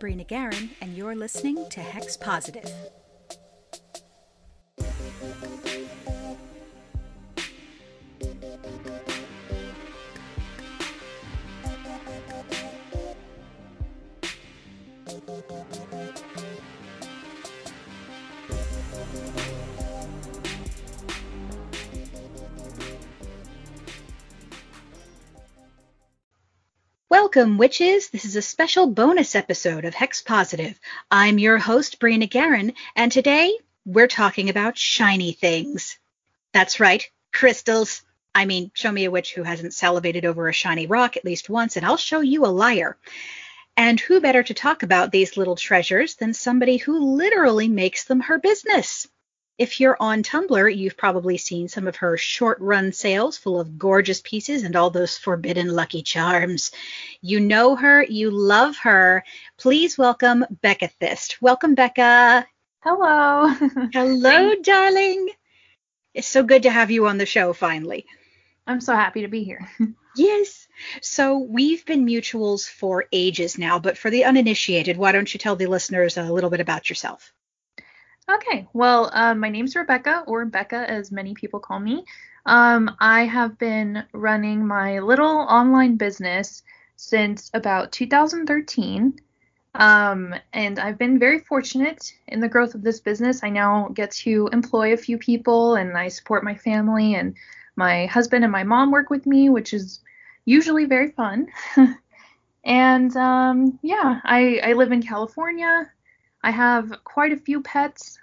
I'm Brina Guerin, and you're listening to Hex Positive. Welcome, witches. This is a special bonus episode of Hex Positive. I'm your host, Brina Guerin, and today we're talking about shiny things. That's right, crystals. I mean, show me a witch who hasn't salivated over a shiny rock at least once, and I'll show you a liar. And who better to talk about these little treasures than somebody who literally makes them her business? If you're on Tumblr, you've probably seen some of her short-run sales full of gorgeous pieces and all those forbidden lucky charms. You know her. You love her. Please welcome Bekkathyst. Welcome, Becca. Hello. Hello, darling. It's so good to have you on the show, finally. I'm so happy to be here. Yes. So we've been mutuals for ages now, but for the uninitiated, why don't you tell the listeners a little bit about yourself? Okay, well, my name's Rebecca, or Becca, as many people call me. I have been running my little online business since about 2013, and I've been very fortunate in the growth of this business. I now get to employ a few people, and I support my family, and my husband and my mom work with me, which is usually very fun. And, I live in California. I have quite a few pets.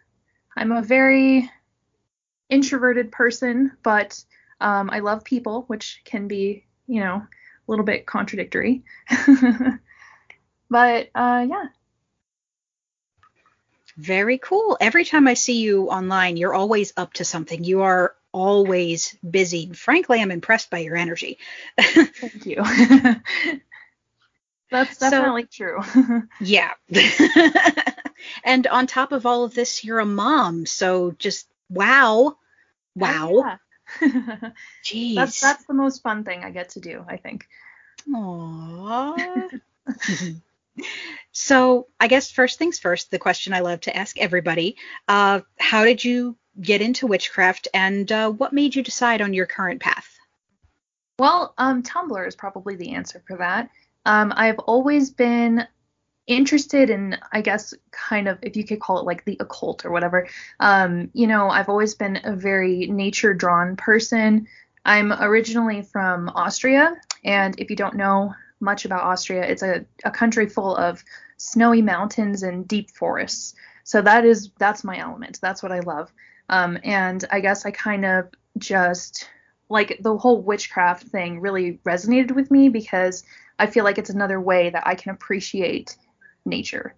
I'm a very introverted person, but I love people, which can be, you know, a little bit contradictory. But, yeah. Very cool. Every time I see you online, you're always up to something. You are always busy. Frankly, I'm impressed by your energy. Thank you. That's definitely true. Yeah. And on top of all of this, you're a mom. So just wow. Yeah. Jeez. That's the most fun thing I get to do, I think. Aww. So I guess first things first, the question I love to ask everybody, how did you get into witchcraft and what made you decide on your current path? Well, Tumblr is probably the answer for that. I've always been interested in, I guess, kind of, if you could call it like the occult or whatever. You know, I've always been a very nature-drawn person. I'm originally from Austria, and if you don't know much about Austria, it's a country full of snowy mountains and deep forests. So that's my element. That's what I love. And I guess I kind of just, like, the whole witchcraft thing really resonated with me because I feel like it's another way that I can appreciate nature.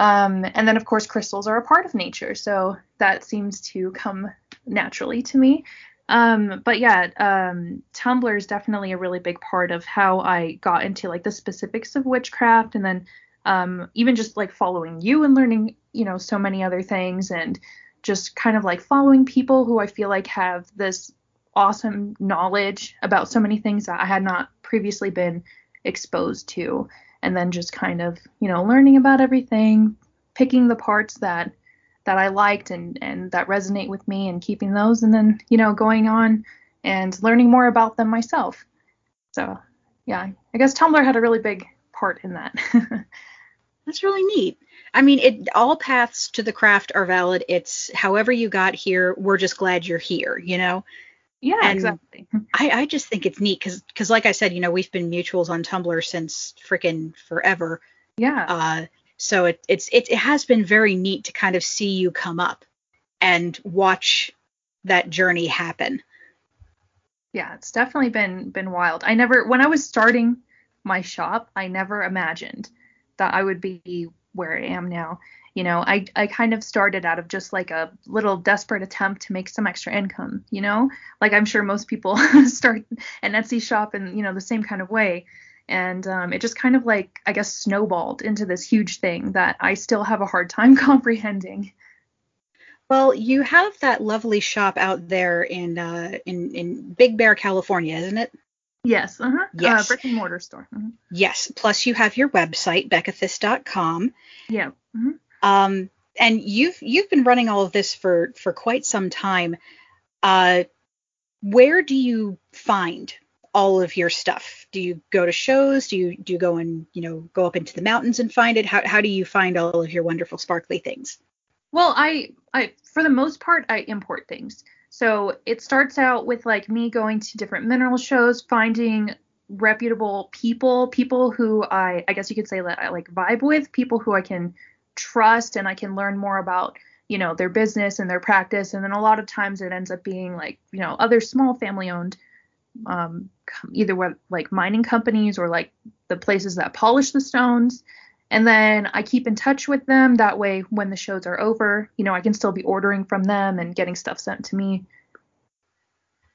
And then, of course, crystals are a part of nature, so that seems to come naturally to me. Tumblr is definitely a really big part of how I got into, like, the specifics of witchcraft, and then even just, like, following you and learning, you know, so many other things, and just kind of, like, following people who I feel like have this awesome knowledge about so many things that I had not previously been exposed to, and then just kind of, you know, learning about everything, picking the parts that I liked and that resonate with me and keeping those, and then, you know, going on and learning more about them myself. So yeah, I guess Tumblr had a really big part in that. That's really neat. I mean, all paths to the craft are valid. It's however you got here, we're just glad you're here, you know? Yeah, and exactly. I just think it's neat because like I said, you know, we've been mutuals on Tumblr since freaking forever. Yeah. So it has been very neat to kind of see you come up and watch that journey happen. Yeah, it's definitely been wild. When I was starting my shop, I never imagined that I would be where I am now. You know, I kind of started out of just like a little desperate attempt to make some extra income, you know, like I'm sure most people start an Etsy shop in, you know, the same kind of way. And it just kind of like, I guess, snowballed into this huge thing that I still have a hard time comprehending. Well, you have that lovely shop out there in Big Bear, California, isn't it? Yes. Uh-huh. Yes. Brick and mortar store. Uh-huh. Yes. Plus you have your website, Bekkathyst.com. Yeah. Uh-huh. And you've been running all of this for quite some time. Where do you find all of your stuff? Do you go to shows? Do you go and, go up into the mountains and find it? How do you find all of your wonderful sparkly things? Well, I for the most part, I import things. So it starts out with me going to different mineral shows, finding reputable people who I guess you could say that I vibe with, people who I can trust and I can learn more about, their business and their practice. And then a lot of times it ends up being other small family owned, either mining companies or the places that polish the stones. And then I keep in touch with them. That way, when the shows are over, I can still be ordering from them and getting stuff sent to me.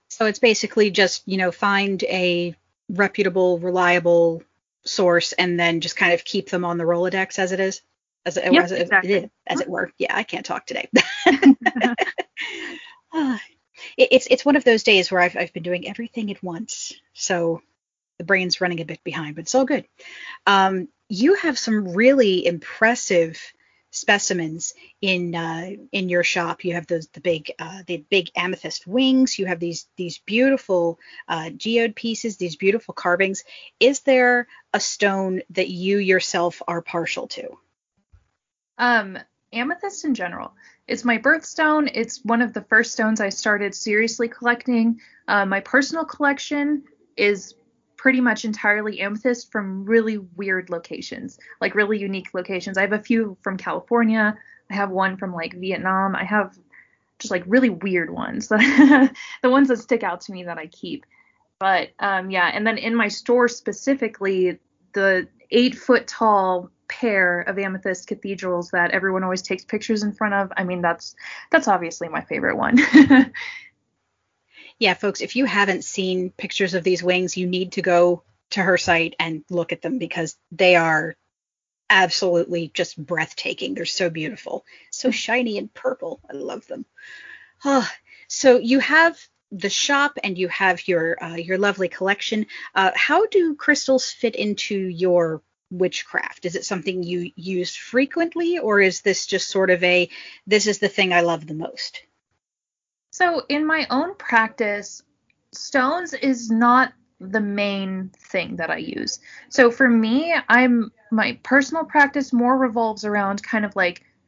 So it's basically just, find a reputable, reliable source and then just kind of keep them on the Rolodex as it is. As it were. Yeah, I can't talk today. It's one of those days where I've been doing everything at once. So the brain's running a bit behind, but it's all good. You have some really impressive specimens in your shop. You have the big amethyst wings. You have these beautiful geode pieces, these beautiful carvings. Is there a stone that you yourself are partial to? Amethyst in general. It's my birthstone. It's one of the first stones I started seriously collecting. My personal collection is pretty much entirely amethyst from really weird locations, really unique locations. I have a few from California. I have one from Vietnam. I have just really weird ones, the ones that stick out to me that I keep. But and then in my store specifically, the 8 foot tall pair of amethyst cathedrals that everyone always takes pictures in front of. I mean, that's obviously my favorite one. Yeah, folks, if you haven't seen pictures of these wings, you need to go to her site and look at them because they are absolutely just breathtaking. They're so beautiful, so shiny and purple. I love them. Oh, so you have the shop and you have your lovely collection. How do crystals fit into your witchcraft? Is it something you use frequently, or is this just sort of this is the thing I love the most? So in my own practice, stones is not the main thing that I use. So for me, my personal practice more revolves around kind of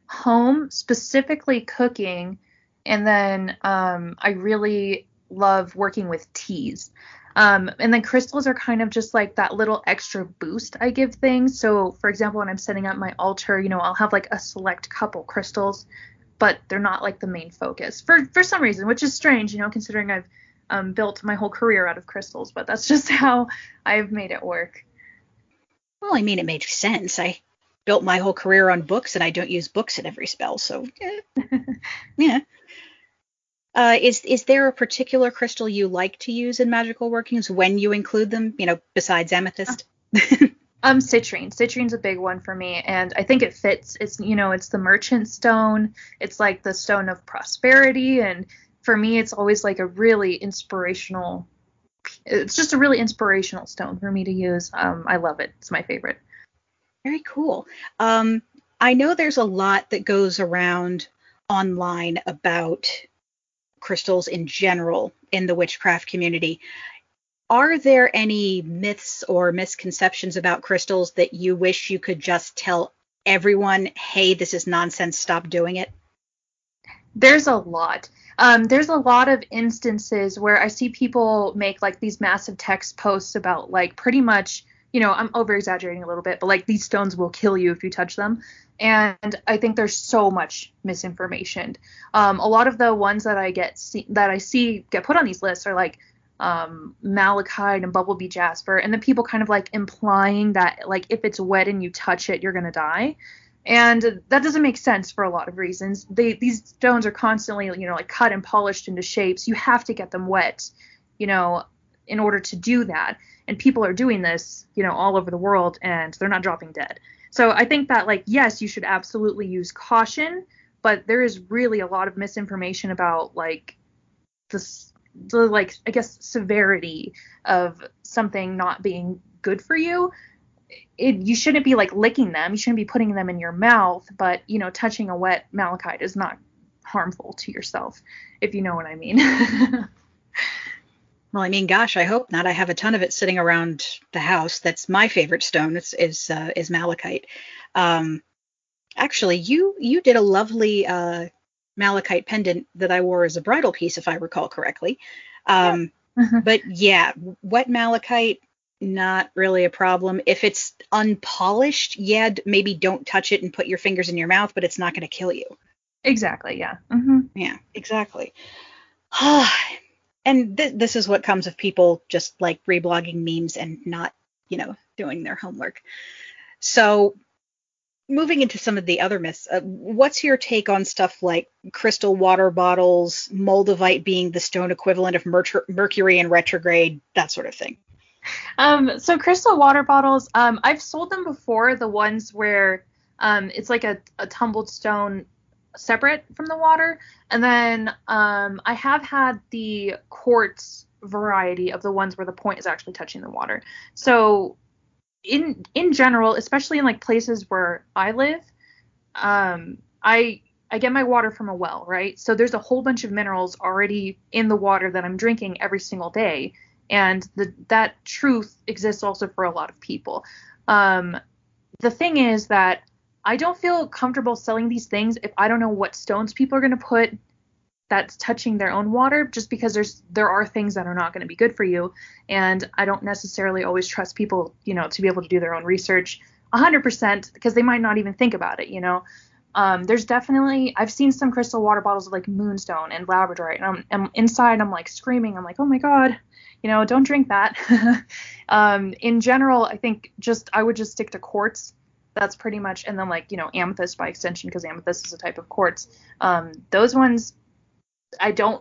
home, specifically cooking. And then I really love working with teas. And then crystals are kind of just that little extra boost I give things. So for example, when I'm setting up my altar, I'll have a select couple crystals, but they're not the main focus for some reason, which is strange, considering I've built my whole career out of crystals, but that's just how I've made it work. Well, I mean, it makes sense. I built my whole career on books and I don't use books in every spell. So yeah. Is there a particular crystal you like to use in magical workings when you include them, besides amethyst? Citrine. Citrine's a big one for me, and I think it fits. It's, it's the merchant stone. It's the stone of prosperity, and for me, it's always a really inspirational. It's just a really inspirational stone for me to use. I love it. It's my favorite. Very cool. I know there's a lot that goes around online about crystals in general in the witchcraft community. Are there any myths or misconceptions about crystals that you wish you could just tell everyone, hey, this is nonsense, stop doing it? There's a lot. There's a lot of instances where I see people make these massive text posts about pretty much, I'm over exaggerating a little bit, but these stones will kill you if you touch them. And I think there's so much misinformation. A lot of the ones that I see get put on these lists are Malachite and Bumblebee Jasper, and the people kind of implying that if it's wet and you touch it, you're gonna die, and that doesn't make sense for a lot of reasons. These stones are constantly cut and polished into shapes. You have to get them wet in order to do that, and people are doing this all over the world, and they're not dropping dead. So I think that yes, you should absolutely use caution, but there is really a lot of misinformation about this the, like, I guess, severity of something not being good for you, you shouldn't be, like, licking them. You shouldn't be putting them in your mouth, but, you know, touching a wet malachite is not harmful to yourself, if you know what I mean. Well, I mean, gosh, I hope not. I have a ton of it sitting around the house. That's my favorite stone. Is malachite. Actually, you did a lovely malachite pendant that I wore as a bridal piece, if I recall correctly. But yeah, wet malachite, not really a problem. If it's unpolished, yeah, maybe don't touch it and put your fingers in your mouth, but it's not going to kill you. Exactly. Yeah. Mm-hmm. Yeah. Exactly. And this is what comes of people just like reblogging memes and not, you know, doing their homework. So moving into some of the other myths, what's your take on stuff like crystal water bottles, Moldavite being the stone equivalent of Mercury in retrograde, that sort of thing? So crystal water bottles, I've sold them before, the ones where it's like a tumbled stone separate from the water. And then I have had the quartz variety of the ones where the point is actually touching the water. So in general, especially in like places where I live, I get my water from a well, right? So there's a whole bunch of minerals already in the water that I'm drinking every single day. And that truth exists also for a lot of people. The thing is that I don't feel comfortable selling these things if I don't know what stones people are going to put that's touching their own water, just because there are things that are not going to be good for you. And I don't necessarily always trust people, you know, to be able to do their own research 100%, because they might not even think about it, you know. There's definitely, I've seen some crystal water bottles of like Moonstone and labradorite, and I'm inside, I'm like screaming, I'm like, oh my God, you know, don't drink that. In general, I think I would just stick to quartz. That's pretty much, and then like, you know, amethyst by extension, because amethyst is a type of quartz. Those ones,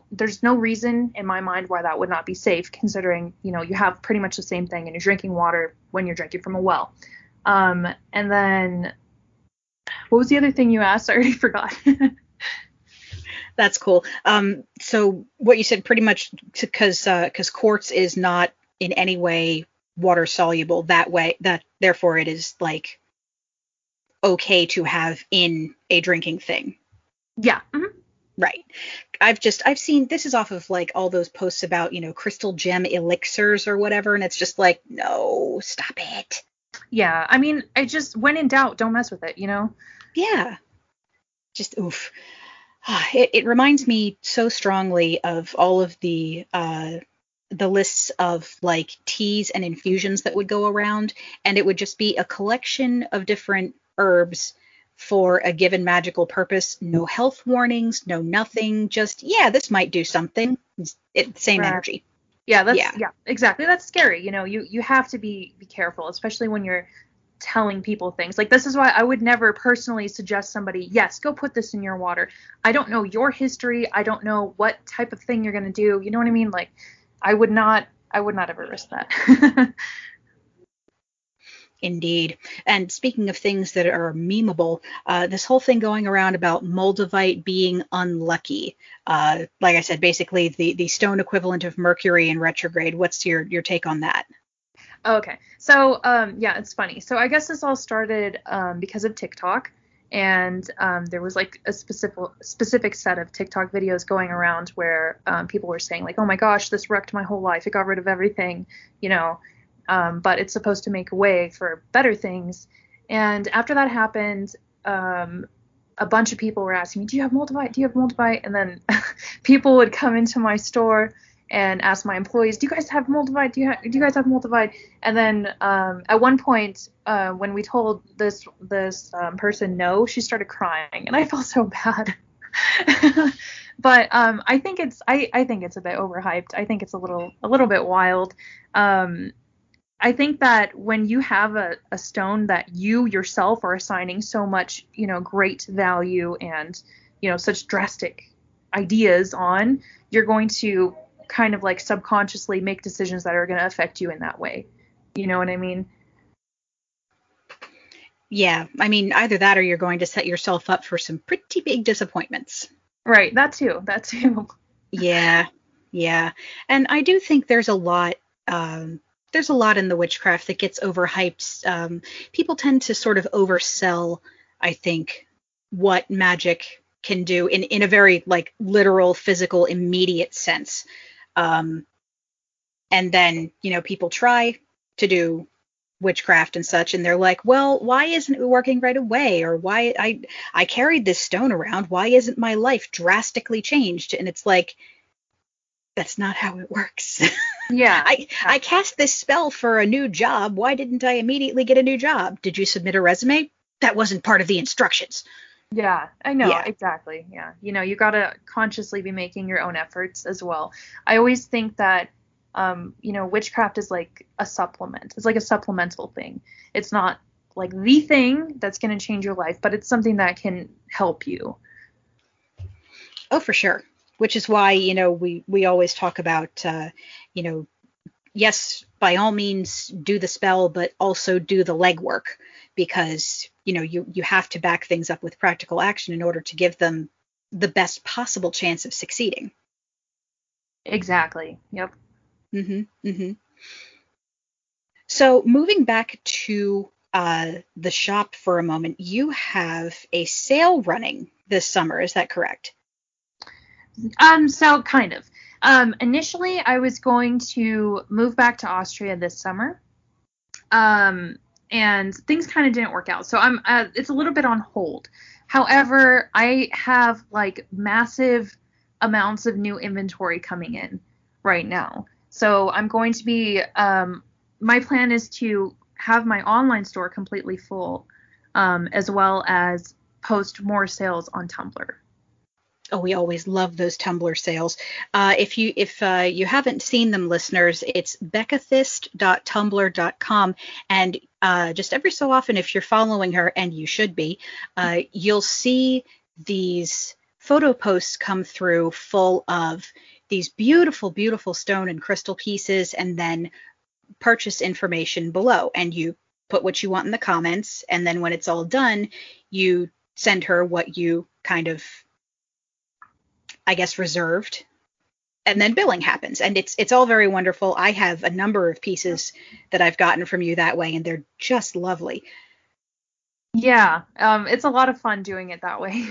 there's no reason in my mind why that would not be safe, considering, you know, you have pretty much the same thing and you're drinking water when you're drinking from a well. And then what was the other thing you asked? I already forgot. That's cool. So what you said pretty much, because quartz is not in any way water soluble that way, that therefore it is like okay to have in a drinking thing. Yeah. Mm-hmm. Right. I've seen, this is off of like all those posts about, you know, crystal gem elixirs or whatever. And it's just like, no, stop it. Yeah. I mean, I just, when in doubt, don't mess with it, you know? Yeah. Just oof. It reminds me so strongly of all of the lists of like teas and infusions that would go around. And it would just be a collection of different herbs for a given magical purpose, no health warnings, no nothing, just yeah, this might do something. Same right. Energy. Yeah, that's yeah, exactly. That's scary. You know, you have to be careful, especially when you're telling people things. Like, this is why I would never personally suggest somebody, yes, go put this in your water. I don't know your history. I don't know what type of thing you're going to do. You know what I mean? Like, I would not ever risk that. Indeed. And speaking of things that are memeable, this whole thing going around about Moldavite being unlucky. Like I said, basically the stone equivalent of Mercury in retrograde. What's your take on that? Okay. So, yeah, it's funny. So I guess this all started because of TikTok. And there was like a specific set of TikTok videos going around where people were saying like, oh my gosh, this wrecked my whole life. It got rid of everything, you know. But it's supposed to make way for better things. And after that happened, a bunch of people were asking me, do you have Moldavite? Do you have Moldavite? And then people would come into my store and ask my employees, do you guys have Moldavite? Do you guys have Moldavite? And then at one point, when we told this person no, she started crying, and I felt so bad. But I think it's a bit overhyped. I think it's a little bit wild. I think that when you have a stone that you yourself are assigning so much, you know, great value and, you know, such drastic ideas on, you're going to kind of like subconsciously make decisions that are going to affect you in that way. You know what I mean? Yeah. I mean, either that or you're going to set yourself up for some pretty big disappointments. Right. That too. Yeah. Yeah. And I do think there's a lot in the witchcraft that gets overhyped. People tend to sort of oversell, I think, what magic can do in a very like literal, physical, immediate sense. And then, you know, people try to do witchcraft and such, and they're like, well, why isn't it working right away? Or why I carried this stone around. Why isn't my life drastically changed? And it's like, that's not how it works. Yeah. I cast this spell for a new job. Why didn't I immediately get a new job? Did you submit a resume? That wasn't part of the instructions. Yeah, I know. Yeah. Exactly. Yeah. You know, you got to consciously be making your own efforts as well. I always think that, you know, witchcraft is like a supplement. It's like a supplemental thing. It's not like the thing that's going to change your life, but it's something that can help you. Oh, for sure. Which is why, you know, we always talk about, you know, yes, by all means do the spell, but also do the legwork, because, you know, you have to back things up with practical action in order to give them the best possible chance of succeeding. Exactly. Yep. Mm-hmm. Mm-hmm. So moving back to the shop for a moment, you have a sale running this summer. Is that correct? So kind of. Initially, I was going to move back to Austria this summer, and things kind of didn't work out. So it's a little bit on hold. However, I have like massive amounts of new inventory coming in right now. So I'm going to be. My plan is to have my online store completely full, as well as post more sales on Tumblr. Oh, we always love those Tumblr sales. If you haven't seen them, listeners, it's bekkathyst.tumblr.com. And just every so often, if you're following her, and you should be, you'll see these photo posts come through full of these beautiful, beautiful stone and crystal pieces, and then purchase information below. And you put what you want in the comments. And then when it's all done, you send her what you kind of, I guess, reserved, and then billing happens, and it's all very wonderful. I have a number of pieces that I've gotten from you that way, and they're just lovely. Yeah, it's a lot of fun doing it that way.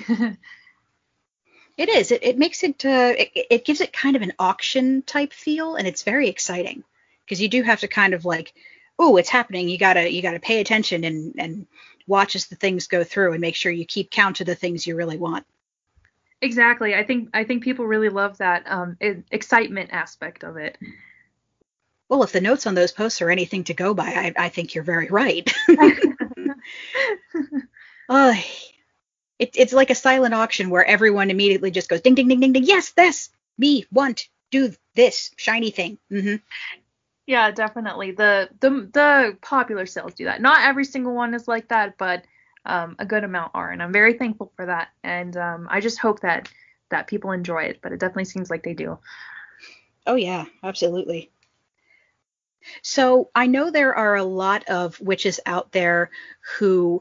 It is. It makes it, it gives it kind of an auction type feel, and it's very exciting because you do have to kind of like, oh, it's happening. You gotta pay attention and watch as the things go through, and make sure you keep count of the things you really want. Exactly. I think people really love that excitement aspect of it. Well, if the notes on those posts are anything to go by, I think you're very right. Oh, it's like a silent auction where everyone immediately just goes ding, ding, ding, ding, ding. Yes, this, me, want, do this shiny thing. Mm-hmm. Yeah, definitely. The popular sales do that. Not every single one is like that, but a good amount are, and I'm very thankful for that, and I just hope that people enjoy it, but it definitely seems like they do. Oh yeah, absolutely. So I know there are a lot of witches out there who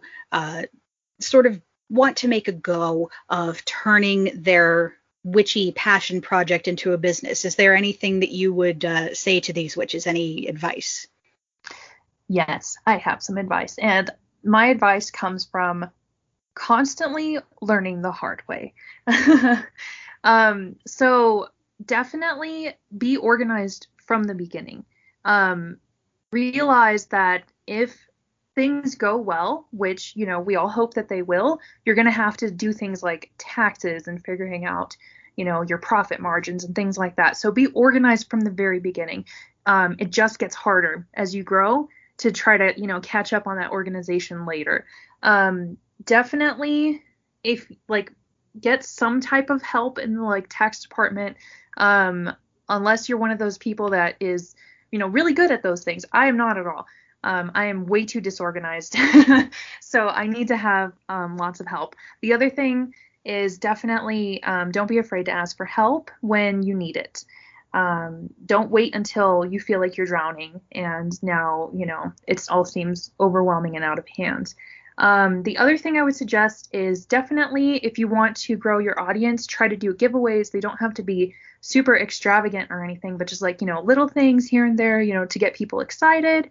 sort of want to make a go of turning their witchy passion project into a business. Is there anything that you would say to these witches? Any advice? Yes, I have some advice, and my advice comes from constantly learning the hard way. So definitely be organized from the beginning. Realize that if things go well, which, you know, we all hope that they will, you're going to have to do things like taxes and figuring out, you know, your profit margins and things like that. So be organized from the very beginning. It just gets harder as you grow to try to, you know, catch up on that organization later. Definitely, if like, get some type of help in the like tax department, unless you're one of those people that is, you know, really good at those things. I am not at all. I am way too disorganized. So I need to have lots of help. The other thing is definitely don't be afraid to ask for help when you need it. Don't wait until you feel like you're drowning and now, you know, it all seems overwhelming and out of hand. The other thing I would suggest is definitely if you want to grow your audience, try to do giveaways. They don't have to be super extravagant or anything, but just like, you know, little things here and there, you know, to get people excited.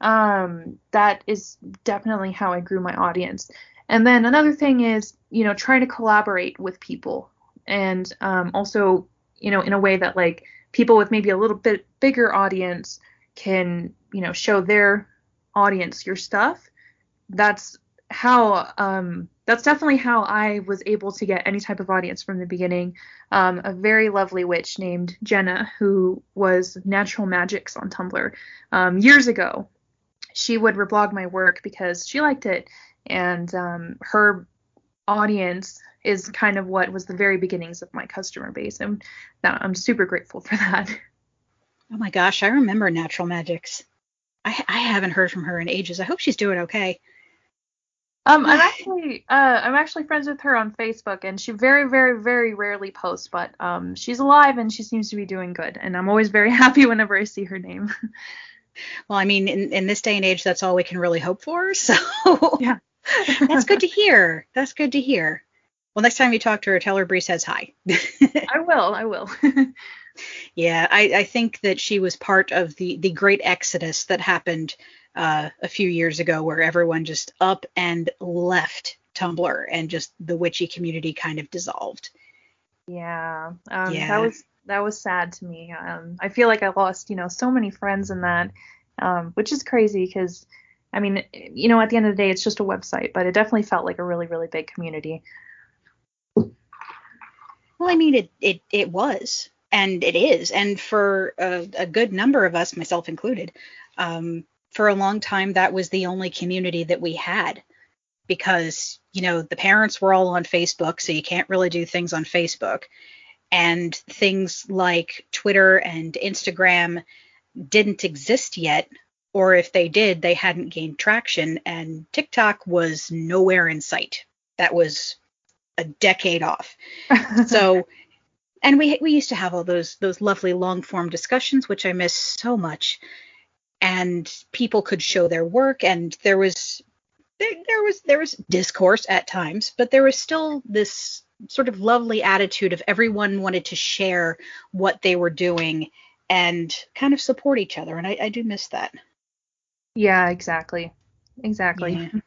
That is definitely how I grew my audience. And then another thing is, you know, trying to collaborate with people and, also, you know, in a way that like people with maybe a little bit bigger audience can, you know, show their audience your stuff. That's definitely how I was able to get any type of audience from the beginning. A very lovely witch named Jenna, who was Natural Magics on Tumblr, years ago, she would reblog my work because she liked it. And, her audience is kind of what was the very beginnings of my customer base. And I'm super grateful for that. Oh my gosh. I remember Natural Magics. I haven't heard from her in ages. I hope she's doing okay. I'm actually friends with her on Facebook, and she very, very, very rarely posts, but she's alive and she seems to be doing good. And I'm always very happy whenever I see her name. Well, I mean, in this day and age, that's all we can really hope for. So yeah, that's good to hear. That's good to hear. Well, next time you talk to her, tell her Bree says hi. I will. Yeah, I think that she was part of the great exodus that happened a few years ago, where everyone just up and left Tumblr and just the witchy community kind of dissolved. Yeah, that was sad to me. I feel like I lost, you know, so many friends in that, which is crazy because, I mean, you know, at the end of the day, it's just a website, but it definitely felt like a really, really big community. Well, I mean, it was. And it is. And for a good number of us, myself included, for a long time, that was the only community that we had because, you know, the parents were all on Facebook, so you can't really do things on Facebook. And things like Twitter and Instagram didn't exist yet, or if they did, they hadn't gained traction. And TikTok was nowhere in sight. That was a decade off. So... And we used to have all those lovely long-form discussions, which I miss so much. And people could show their work, and there was discourse at times, but there was still this sort of lovely attitude of everyone wanted to share what they were doing and kind of support each other. And I do miss that. Yeah, exactly. Exactly. Yeah.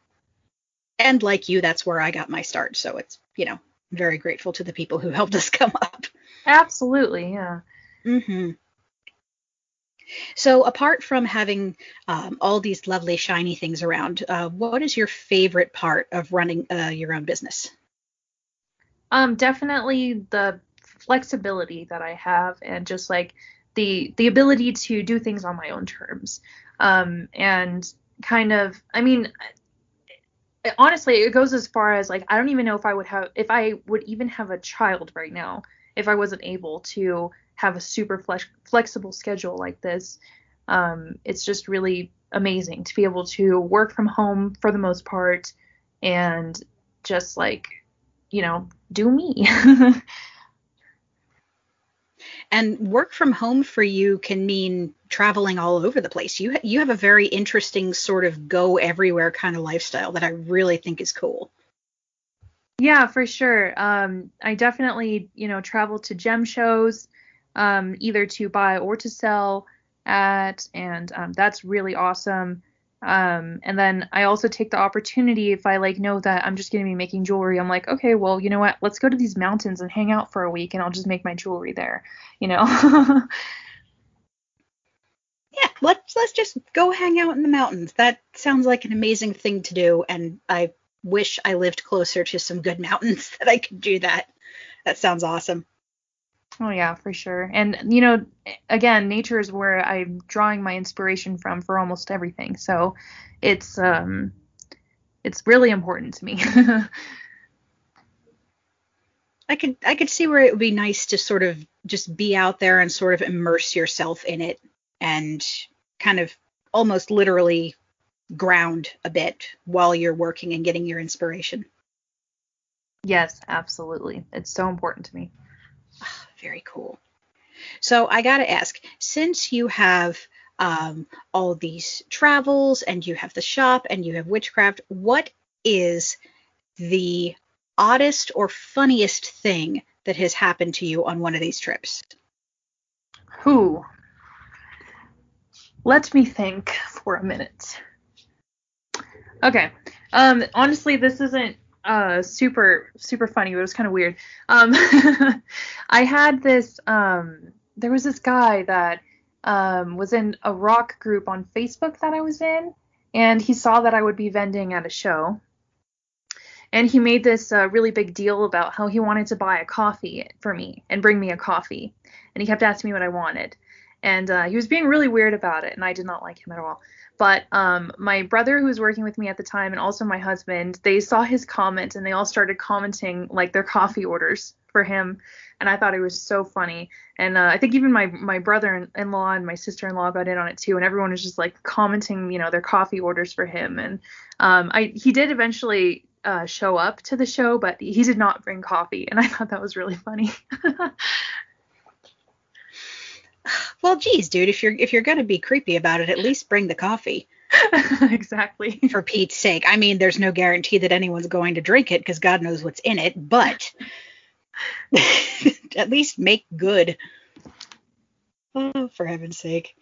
And like you, that's where I got my start. So it's, you know, very grateful to the people who helped us come up. Absolutely, yeah. Mm-hmm. So apart from having all these lovely shiny things around, what is your favorite part of running your own business? Definitely the flexibility that I have and just like the ability to do things on my own terms. And kind of, I mean... Honestly, it goes as far as like I don't even know if I would even have a child right now if I wasn't able to have a super flexible schedule like this. It's just really amazing to be able to work from home for the most part and just like, you know, do me. And work from home for you can mean traveling all over the place. You have a very interesting sort of go everywhere kind of lifestyle that I really think is cool. Yeah, for sure. I definitely, you know, travel to gem shows, either to buy or to sell at, and that's really awesome. And then I also take the opportunity if I like know that I'm just going to be making jewelry. I'm like, okay, well, you know what? Let's go to these mountains and hang out for a week and I'll just make my jewelry there, you know? Yeah, let's just go hang out in the mountains. That sounds like an amazing thing to do. And I wish I lived closer to some good mountains that I could do that. That sounds awesome. Oh, yeah, for sure. And, you know, again, nature is where I'm drawing my inspiration from for almost everything. So it's really important to me. I could see where it would be nice to sort of just be out there and sort of immerse yourself in it and kind of almost literally ground a bit while you're working and getting your inspiration. Yes, absolutely. It's so important to me. Oh, very cool. So I got to ask, since you have all these travels and you have the shop and you have witchcraft, what is the oddest or funniest thing that has happened to you on one of these trips? Who? Let me think for a minute. Okay. Honestly, this isn't super funny, but it was kind of weird. I had this, there was this guy that was in a rock group on Facebook that I was in, and he saw that I would be vending at a show. And he made this really big deal about how he wanted to buy a coffee for me and bring me a coffee. And he kept asking me what I wanted. And he was being really weird about it, and I did not like him at all. But my brother, who was working with me at the time, and also my husband, they saw his comment, and they all started commenting, like, their coffee orders for him. And I thought it was so funny. And I think even my brother-in-law and my sister-in-law got in on it, too. And everyone was just, like, commenting, you know, their coffee orders for him. And he did eventually... show up to the show, but he did not bring coffee, and I thought that was really funny. Well, geez, dude, if you're gonna be creepy about it, at least bring the coffee. Exactly. For Pete's sake. I mean, there's no guarantee that anyone's going to drink it because God knows what's in it, but at least make good. Oh, for heaven's sake.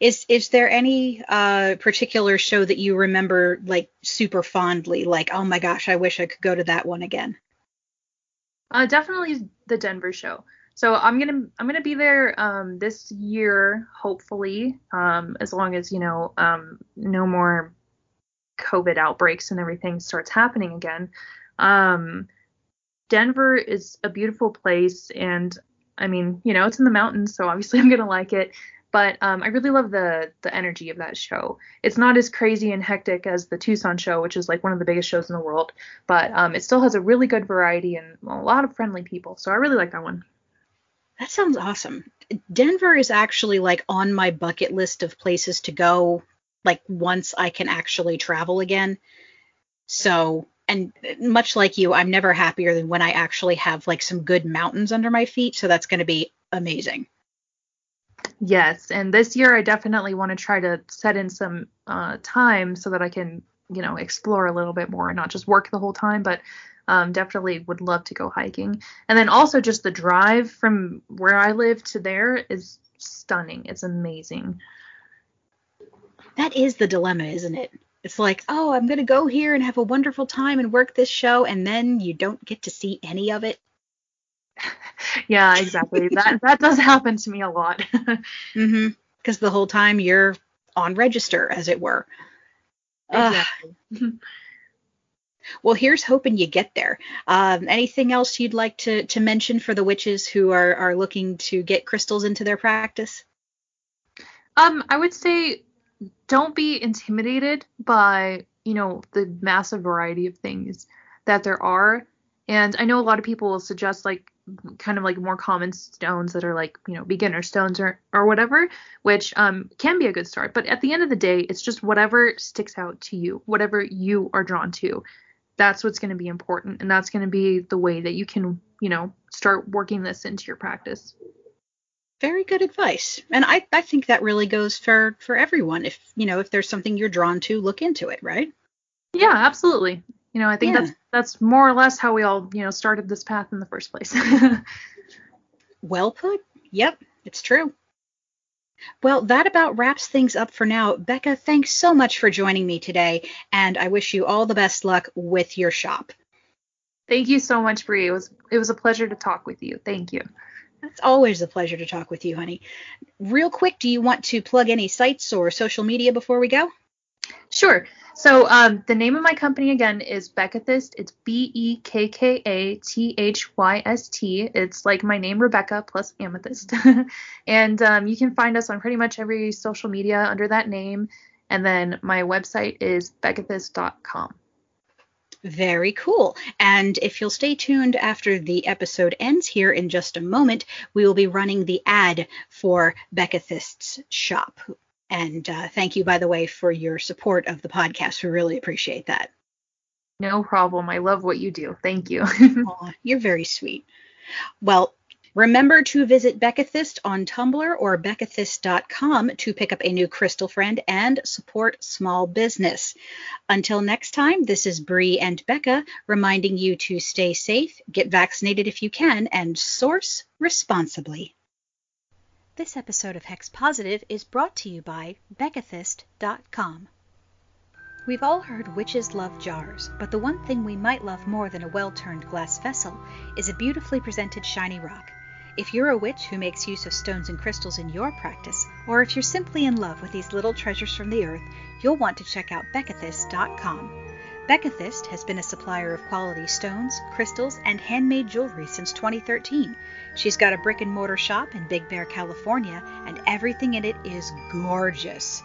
Is there any particular show that you remember, like, super fondly? Like, oh my gosh, I wish I could go to that one again. Definitely the Denver show. So I'm gonna be there this year, hopefully, as long as, you know, no more COVID outbreaks and everything starts happening again. Denver is a beautiful place, and I mean, you know, it's in the mountains, so obviously I'm gonna like it. But I really love the energy of that show. It's not as crazy and hectic as the Tucson show, which is like one of the biggest shows in the world. But it still has a really good variety and a lot of friendly people. So I really like that one. That sounds awesome. Denver is actually, like, on my bucket list of places to go, like, once I can actually travel again. So, and much like you, I'm never happier than when I actually have, like, some good mountains under my feet. So that's going to be amazing. Yes, and this year I definitely want to try to set in some time so that I can, you know, explore a little bit more and not just work the whole time, but definitely would love to go hiking. And then also just the drive from where I live to there is stunning. It's amazing. That is the dilemma, isn't it? It's like, oh, I'm going to go here and have a wonderful time and work this show, and then you don't get to see any of it. Yeah, exactly. That does happen to me a lot. Mm-hmm. Because the whole time you're on register, as it were. Exactly. Well, here's hoping you get there. Anything else you'd like to mention for the witches who are looking to get crystals into their practice? I would say don't be intimidated by, you know, the massive variety of things that there are. And I know a lot of people will suggest, like, kind of like more common stones that are, like, you know, beginner stones or whatever, which can be a good start. But at the end of the day, it's just whatever sticks out to you, whatever you are drawn to. That's what's going to be important. And that's going to be the way that you can, you know, start working this into your practice. Very good advice. And I think that really goes for everyone. If, you know, if there's something you're drawn to, look into it, right? Yeah, absolutely. You know, I think that's more or less how we all, you know, started this path in the first place. Well put. Yep, it's true. Well, that about wraps things up for now. Becca, thanks so much for joining me today, and I wish you all the best luck with your shop. Thank you so much, Bree. It was a pleasure to talk with you. Thank you. It's always a pleasure to talk with you, honey. Real quick, do you want to plug any sites or social media before we go? Sure. So the name of my company, again, is Bekkathyst. It's Bekkathyst. It's like my name, Rebecca, plus Amethyst. And you can find us on pretty much every social media under that name. And then my website is Bekkathyst.com. Very cool. And if you'll stay tuned after the episode ends here in just a moment, we will be running the ad for Bekkathyst's shop. And thank you, by the way, for your support of the podcast. We really appreciate that. No problem. I love what you do. Thank you. Aw, you're very sweet. Well, Remember to visit Bekkathyst on Tumblr or Bekkathyst.com to pick up a new crystal friend and support small business. Until next time, this is Bree and Becca reminding you to stay safe, get vaccinated if you can, and source responsibly. This episode of Hex Positive is brought to you by Bekkathyst.com. We've all heard witches love jars, but the one thing we might love more than a well-turned glass vessel is a beautifully presented shiny rock. If you're a witch who makes use of stones and crystals in your practice, or if you're simply in love with these little treasures from the earth, you'll want to check out Bekkathyst.com. Bekkathyst has been a supplier of quality stones, crystals, and handmade jewelry since 2013. She's got a brick-and-mortar shop in Big Bear, California, and everything in it is gorgeous.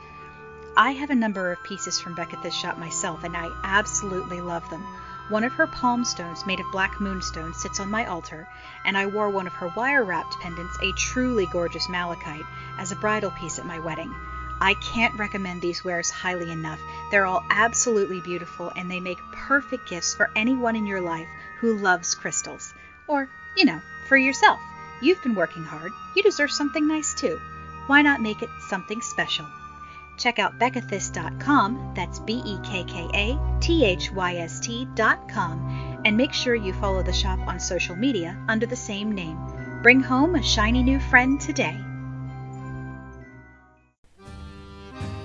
I have a number of pieces from Bekkathyst shop myself, and I absolutely love them. One of her palm stones, made of black moonstone, sits on my altar, and I wore one of her wire-wrapped pendants, a truly gorgeous malachite, as a bridal piece at my wedding. I can't recommend these wares highly enough. They're all absolutely beautiful, and they make perfect gifts for anyone in your life who loves crystals. Or, you know, for yourself. You've been working hard. You deserve something nice, too. Why not make it something special? Check out Bekkathyst.com, that's Bekkathyst.com, and make sure you follow the shop on social media under the same name. Bring home a shiny new friend today.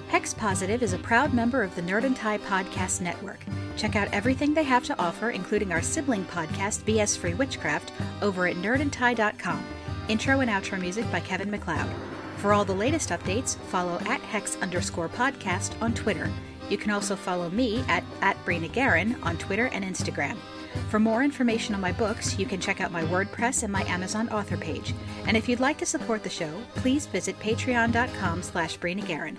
Hex Positive is a proud member of the Nerd and Tie Podcast Network. Check out everything they have to offer, including our sibling podcast, BS Free Witchcraft, over at nerdandtie.com. Intro and outro music by Kevin McLeod. For all the latest updates, follow @Hex_podcast on Twitter. You can also follow me at Brina Guerin on Twitter and Instagram. For more information on my books, you can check out my WordPress and my Amazon author page. And if you'd like to support the show, please visit patreon.com/Brina Guerin.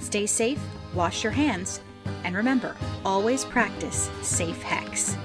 Stay safe, wash your hands, and remember, always practice safe hex.